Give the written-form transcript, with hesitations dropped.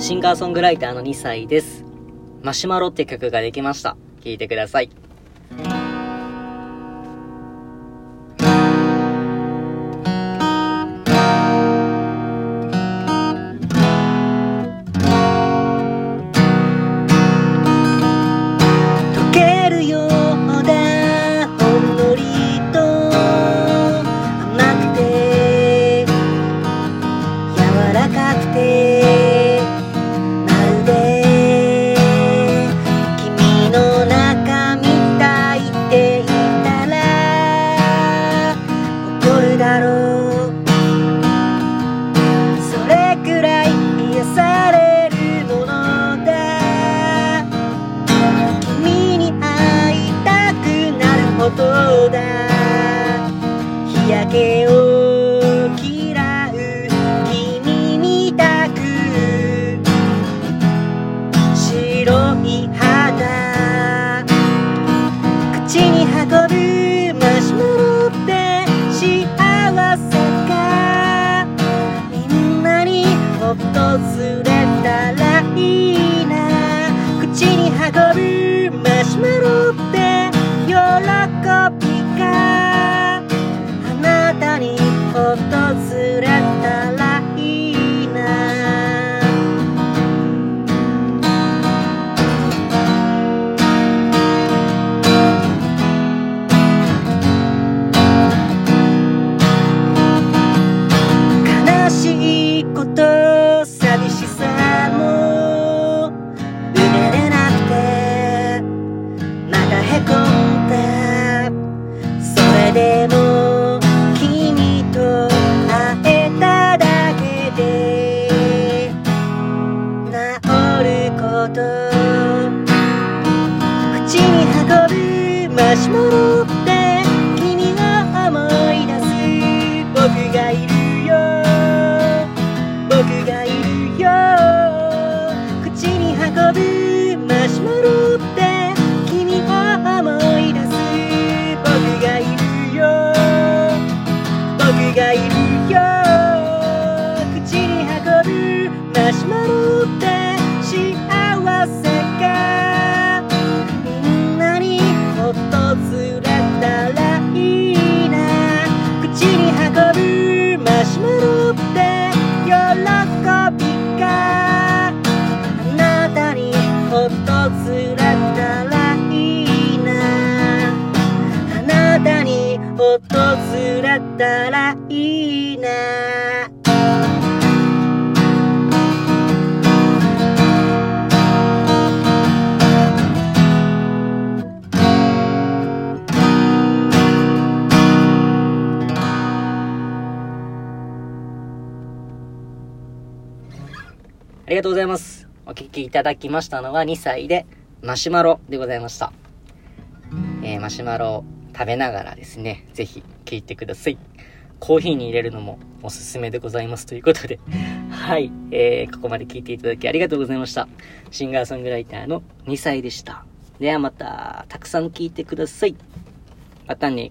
シンガーソングライターの2歳です。マシュマロって曲ができました。聴いてください。日焼けを嫌う君みたく白い肌口に運ぶマシュマロって幸せか。みんなに訪れたらいいな。口に運ぶマシュマロって喜びがあなたに訪れたらいいな。悲しいこと寂しさも埋めれなくてまたへこむ。でも君と会えただけで治ること。口に運ぶマシュマロって君を思い出す。僕がいるよ僕がいるよ。口に運ぶマシュマロって君を思い出す。僕がいるよ僕がいるよ。口に運ぶマシュマロって幸せか。みんなに訪れたらいいな。口に運ぶマシュマロって喜びか。あなたに訪れたらいいな。あなたに訪れたらいいな。ありがとうございます。お聴きいただきましたのは2歳でマシュマロでございました。マシュマロ食べながらですね、ぜひ聞いてください。コーヒーに入れるのもおすすめでございますということではい、ここまで聞いていただきありがとうございました。シンガーソングライターの2歳でした。ではまたたくさん聞いてください。またね。